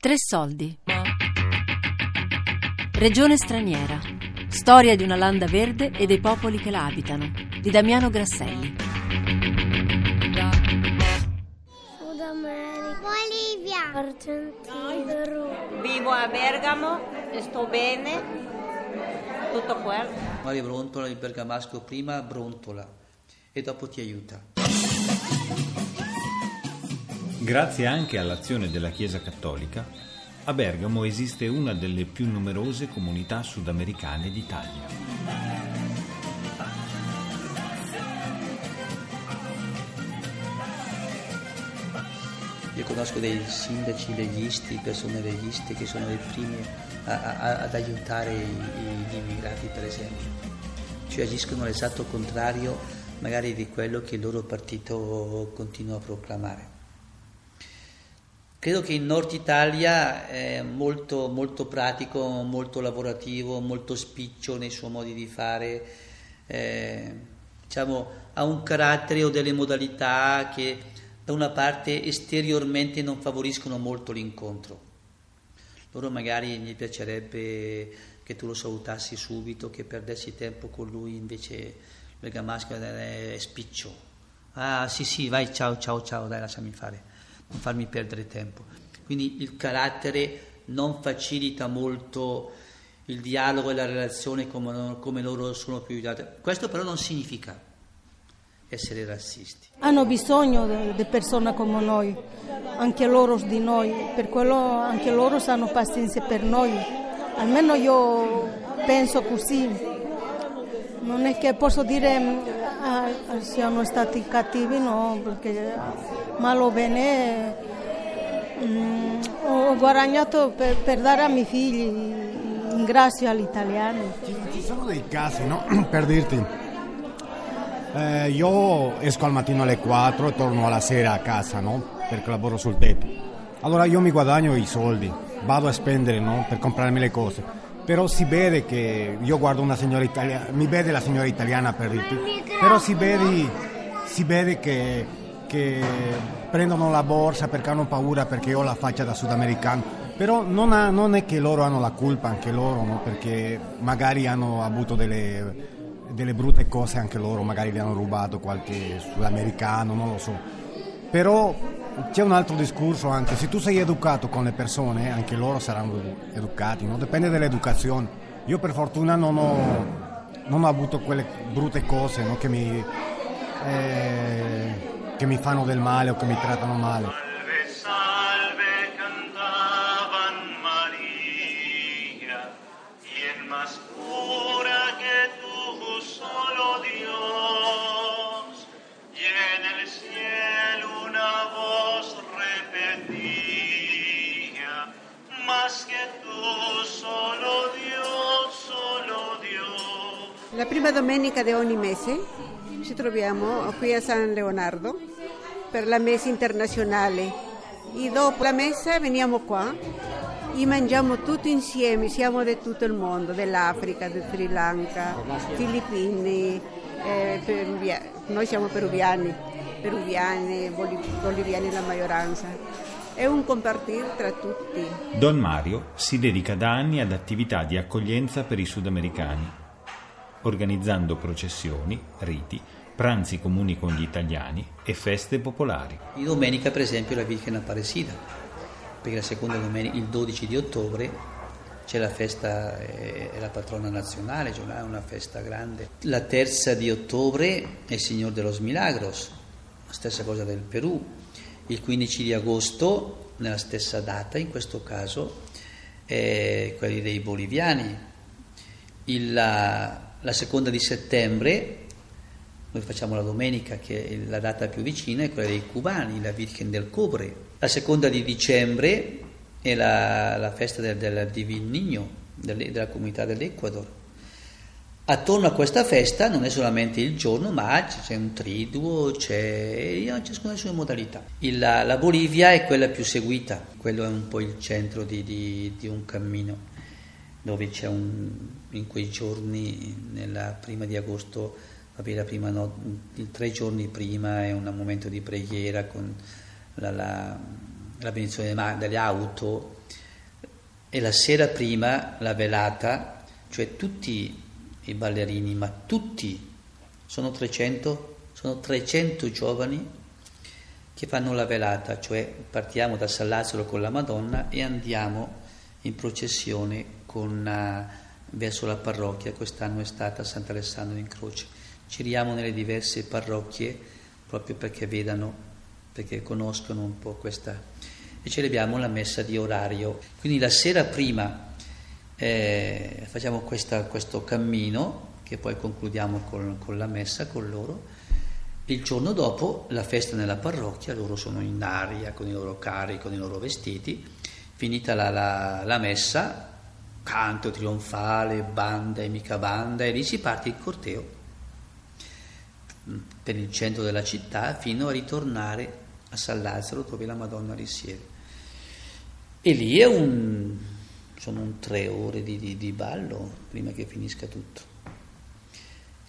Tre soldi. Regione straniera. Storia di una landa verde e dei popoli che la abitano. Di Damiano Grasselli. Sud America. Bolivia. Argentina. Perù. Vivo a Bergamo, sto bene. Tutto quello. Mario Brontola, il bergamasco, prima brontola e dopo ti aiuta. Grazie anche all'azione della Chiesa Cattolica, a Bergamo esiste una delle più numerose comunità sudamericane d'Italia. Io conosco dei sindaci leghisti, persone leghiste che sono le prime ad aiutare gli immigrati, per esempio, cioè agiscono l'esatto contrario magari di quello che il loro partito continua a proclamare. Credo che in Nord Italia è molto, molto pratico, molto lavorativo, molto spiccio nei suoi modi di fare, ha un carattere o delle modalità che da una parte esteriormente non favoriscono molto l'incontro. Loro magari gli piacerebbe che tu lo salutassi subito, che perdessi tempo con lui, invece il bergamasco è spiccio. Ah sì, vai, ciao, dai, lasciami fare, non farmi perdere tempo. Quindi il carattere non facilita molto il dialogo e la relazione come loro sono più aiutati. Questo però non significa essere razzisti. Hanno bisogno di persone come noi, anche loro di noi, per quello anche loro hanno pazienza per noi, almeno io penso così. Non è che posso dire siano stati cattivi, no, perché male o bene ho guadagnato per dare a miei figli grazie agli italiani. Ci sono dei casi, no? Per dirti. Io esco al mattino alle 4 e torno alla sera a casa, no? Perché lavoro sul tetto. Allora io mi guadagno i soldi, vado a spendere, no? Per comprarmi le cose. Però si vede che io guardo una signora italiana, mi vede la signora italiana per dirti. Però si vede che prendono la borsa perché hanno paura, perché io ho la faccia da sudamericano. Però non è che loro hanno la colpa, anche loro, no? Perché magari hanno avuto delle brutte cose anche loro, magari gli hanno rubato qualche sudamericano, non lo so. Però c'è un altro discorso anche, se tu sei educato con le persone, anche loro saranno educati, no? Dipende dall'educazione. Io per fortuna non ho avuto quelle brutte cose, no? Che mi fanno del male o che mi trattano male. La prima domenica di ogni mese ci troviamo qui a San Leonardo per la messa internazionale e dopo la messa veniamo qua e mangiamo tutti insieme, siamo di tutto il mondo, dell'Africa, del Sri Lanka, Filippine, noi siamo peruviani, boliviani la maggioranza. È un compartir tra tutti. Don Mario si dedica da anni ad attività di accoglienza per i sudamericani, organizzando processioni, riti, pranzi comuni con gli italiani e feste popolari. Di domenica, per esempio, la Virgen Aparecida, perché la seconda domenica, il 12 di ottobre, c'è la festa, è la patrona nazionale, cioè è una festa grande. La terza di ottobre è il Señor de los Milagros, la stessa cosa del Perù. Il 15 di agosto, nella stessa data, in questo caso, quelli dei boliviani. La seconda di settembre, noi facciamo la domenica, che è la data più vicina, è quella dei cubani, la Virgen del Cobre. La seconda di dicembre è la festa del Divino Niño, della comunità dell'Ecuador. Attorno a questa festa non è solamente il giorno, ma c'è un triduo, ciascuna le sue modalità. La Bolivia è quella più seguita, quello è un po' il centro di un cammino, dove c'è in quei giorni, nella prima di agosto, i 3 giorni prima è un momento di preghiera con la benedizione delle auto, e la sera prima la velata, cioè tutti i ballerini, ma tutti, sono 300 giovani che fanno la velata, cioè partiamo da Sallazzolo con la Madonna e andiamo in processione verso la parrocchia. Quest'anno è stata Sant'Alessandro in Croce. Giriamo nelle diverse parrocchie proprio perché vedano, perché conoscono un po' questa, e celebriamo la messa di orario. Quindi la sera prima facciamo questo cammino che poi concludiamo con la messa con loro. Il giorno dopo la festa nella parrocchia, loro sono in aria con i loro cari, con i loro vestiti, finita la messa, canto trionfale, banda e mica banda, e lì si parte il corteo per il centro della città fino a ritornare a San Lazzaro dove la Madonna risiede. E lì sono 3 ore di ballo prima che finisca tutto.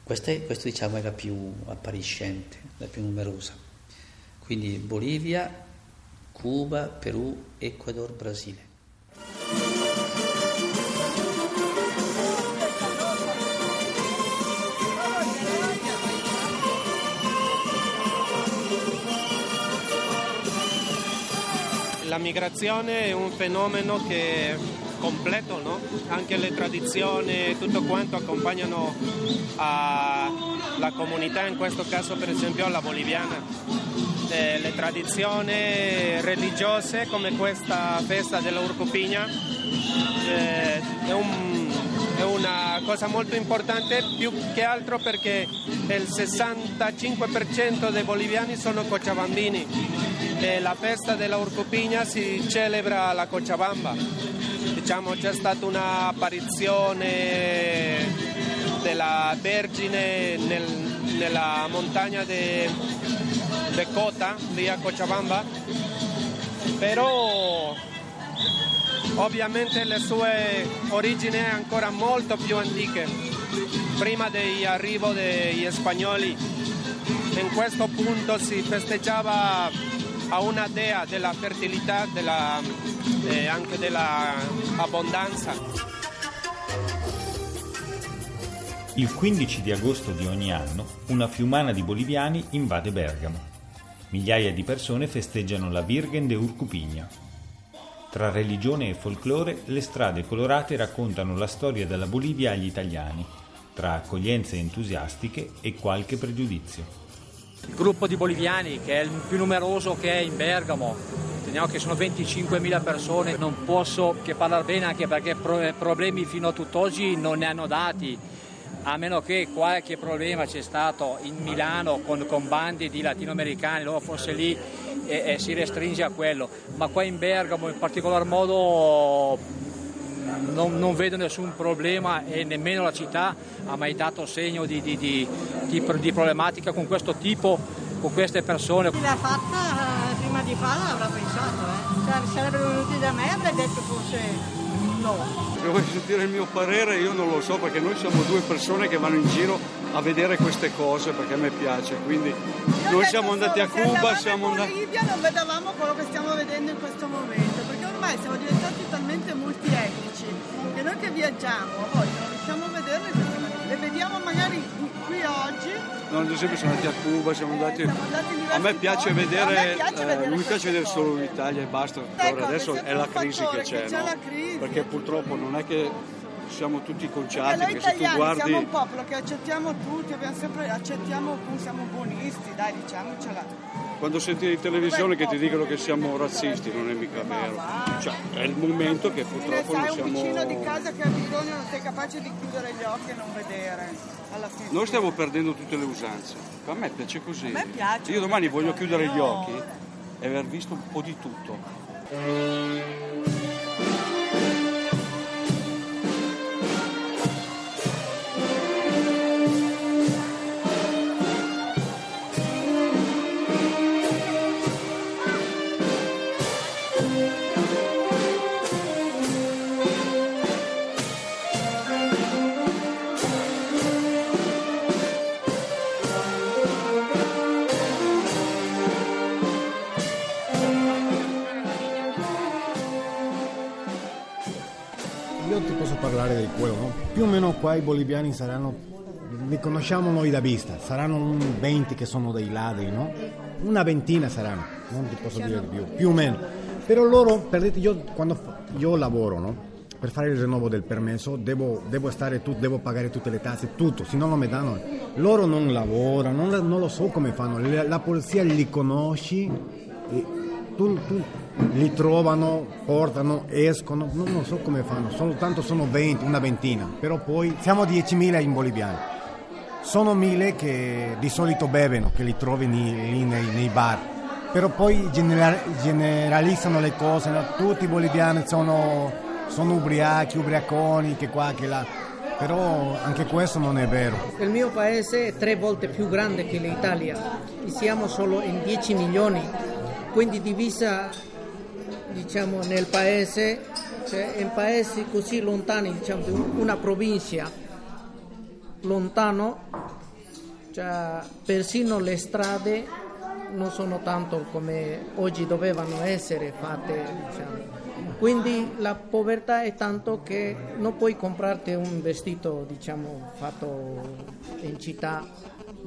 Questo diciamo è la più appariscente, la più numerosa. Quindi Bolivia, Cuba, Perù, Ecuador, Brasile. La migrazione è un fenomeno che completo, no? Anche le tradizioni, tutto quanto accompagnano la comunità, in questo caso per esempio la boliviana. Le tradizioni religiose come questa festa della Urkupiña è una cosa molto importante, più che altro perché il 65% dei boliviani sono cochabambini. La festa della Urkupiña si celebra alla Cochabamba. Diciamo c'è stata un'apparizione della Vergine nella montagna di Cota, lì a Cochabamba, però ovviamente le sue origini sono ancora molto più antiche, prima dell'arrivo degli spagnoli. In questo punto si festeggiava a una dea della fertilità, anche dell'abbondanza. Il 15 di agosto di ogni anno una fiumana di boliviani invade Bergamo. Migliaia di persone festeggiano la Virgen de Urkupiña. Tra religione e folklore le strade colorate raccontano la storia della Bolivia agli italiani, tra accoglienze entusiastiche e qualche pregiudizio. Il gruppo di boliviani, che è il più numeroso che è in Bergamo, teniamo che sono 25.000 persone, non posso che parlare bene anche perché problemi fino a tutt'oggi non ne hanno dati, a meno che qualche problema c'è stato in Milano con bandi di latinoamericani, allora forse lì si restringe a quello, ma qua in Bergamo in particolar modo non vedo nessun problema e nemmeno la città ha mai dato segno di problematica con questo tipo, con queste persone. Chi l'ha fatta prima di farla avrà pensato, cioè, sarebbero venuti da me e avrei detto forse no. Se vuoi sentire il mio parere io non lo so, perché noi siamo 2 persone che vanno in giro a vedere queste cose perché a me piace, quindi noi siamo andati a Cuba, siamo andati in Bolivia, non vedevamo quello che stiamo vedendo in questo momento, perché ormai siamo diventati talmente multietnici che noi che viaggiamo a volte non riusciamo a vederle, le vediamo magari qui oggi. No, ad esempio siamo andati a Cuba, siamo andati a me piace vedere, mi piace vedere solo l'Italia e basta. Ecco, adesso è la crisi che c'è, no? La crisi. Perché purtroppo non è che siamo tutti conciati, perché se tu guardi siamo un popolo che accettiamo tutti, abbiamo sempre accettiamo, siamo buonisti, dai, diciamocela. Quando senti in televisione che ti dicono che siamo razzisti, non è mica vero. Cioè, è il momento che purtroppo non siamo. Sai, un vicino di casa che ha bisogno, non sei capace di chiudere gli occhi e non vedere. Alla fine. Noi stiamo perdendo tutte le usanze. A me piace così. A me piace. Io domani voglio chiudere gli occhi e aver visto un po' di tutto. del cuero, no? Più o meno qua i boliviani saranno, li conosciamo noi da vista, saranno un 20 che sono dei ladri, no? Una ventina saranno, non ti posso dire di più, più o meno. Però loro, perdete, io quando io lavoro, no? Per fare il rinnovo del permesso devo stare tutto, devo pagare tutte le tasse, tutto, se no non mi danno. Loro non lavorano, non lo so come fanno, la polizia li conosci, tu li trovano, portano, escono, non lo so come fanno, soltanto sono 20, una ventina, però poi siamo 10.000 in boliviani, sono 1.000 che di solito bevono, che li trovi lì nei bar, però poi generalizzano le cose, no? Tutti i boliviani sono ubriachi, ubriaconi, che qua, che là, però anche questo non è vero. Il mio paese è 3 volte più grande che l'Italia e siamo solo in 10 milioni, quindi divisa, diciamo, nel paese, cioè in paesi così lontani, diciamo, di una provincia, lontano, cioè persino le strade non sono tanto come oggi dovevano essere fatte, diciamo. Quindi la povertà è tanto che non puoi comprarti un vestito, diciamo, fatto in città,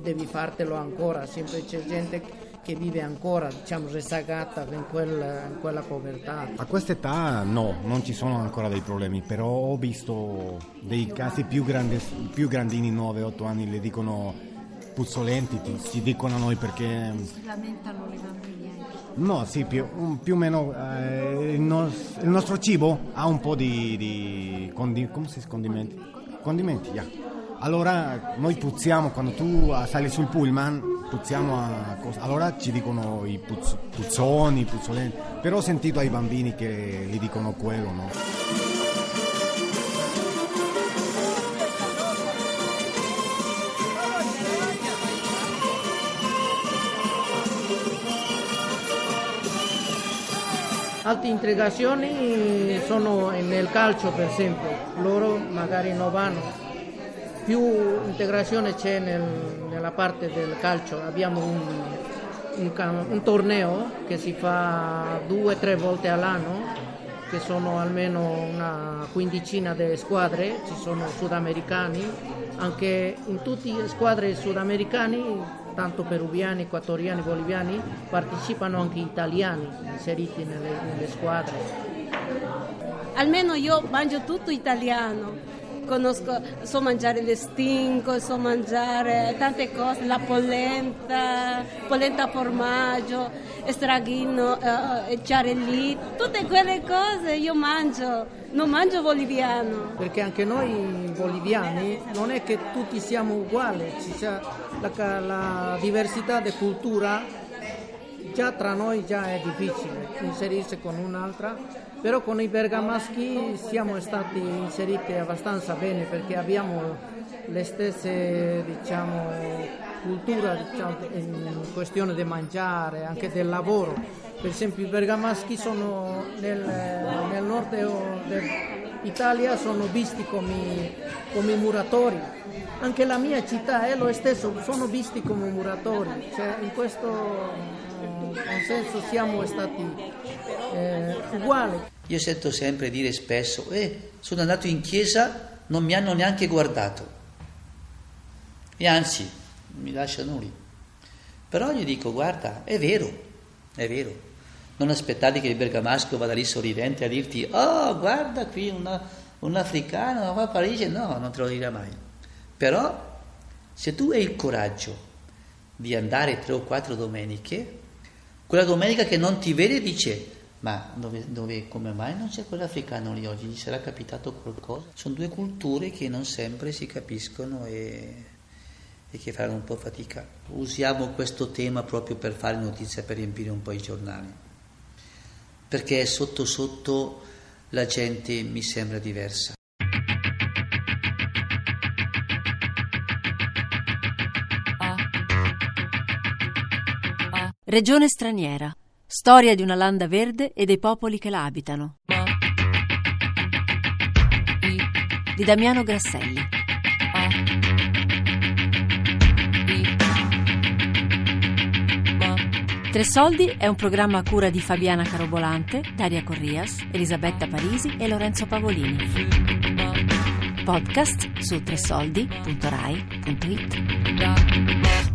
devi fartelo ancora, sempre c'è gente che vive ancora, diciamo, rezagata in quella povertà. A quest'età no, non ci sono ancora dei problemi, però ho visto dei casi più grandini, 9-8 anni, le dicono puzzolenti, ci dicono a noi perché... Si lamentano le bambine. No, sì, più o meno il nostro cibo ha un po' condimenti, yeah. Allora noi puzziamo, quando tu sali sul pullman puzziamo allora ci dicono i puzzoni, puzzolenti, però ho sentito ai bambini che gli dicono quello, no? Altre integrazioni sono nel calcio, per esempio, loro magari non vanno, più integrazione c'è nella parte del calcio, abbiamo un torneo che si fa 2-3 volte all'anno, che sono almeno una quindicina di squadre, ci sono sudamericani, anche in tutte le squadre sudamericane, tanto peruviani, equatoriani, boliviani, partecipano anche italiani inseriti nelle squadre. Almeno io mangio tutto italiano, so mangiare le stinco, so mangiare tante cose, la polenta formaggio, straghino, ciarelli, tutte quelle cose io mangio, non mangio boliviano. Perché anche noi boliviani non è che tutti siamo uguali, c'è la diversità di cultura, già tra noi già è difficile inserirsi con un'altra. Però con i bergamaschi siamo stati inseriti abbastanza bene perché abbiamo le stesse, diciamo, cultura, diciamo, in questione di mangiare, anche del lavoro. Per esempio i bergamaschi sono nel nord dell'Italia sono visti come muratori. Anche la mia città è lo stesso, sono visti come muratori. Cioè, in questo senso siamo stati uguali. Io sento sempre dire spesso, sono andato in chiesa, non mi hanno neanche guardato e anzi mi lasciano lì. Però gli dico, guarda, è vero, non aspettate che il bergamasco vada lì sorridente a dirti, oh guarda qui un africano va a Parigi, no, non te lo dirà mai. Però se tu hai il coraggio di andare 3 o 4 domeniche, quella domenica che non ti vede dice, ma dove, come mai non c'è quell'africano lì oggi? Gli sarà capitato qualcosa? Sono 2 culture che non sempre si capiscono e che fanno un po' fatica. Usiamo questo tema proprio per fare notizia, per riempire un po' i giornali, perché sotto sotto la gente mi sembra diversa. Regione straniera. Storia di una landa verde e dei popoli che la abitano. Di Damiano Grasselli. Tre Soldi è un programma a cura di Fabiana Carobolante, Daria Corrias, Elisabetta Parisi e Lorenzo Pavolini. podcast su tresoldi.rai.it.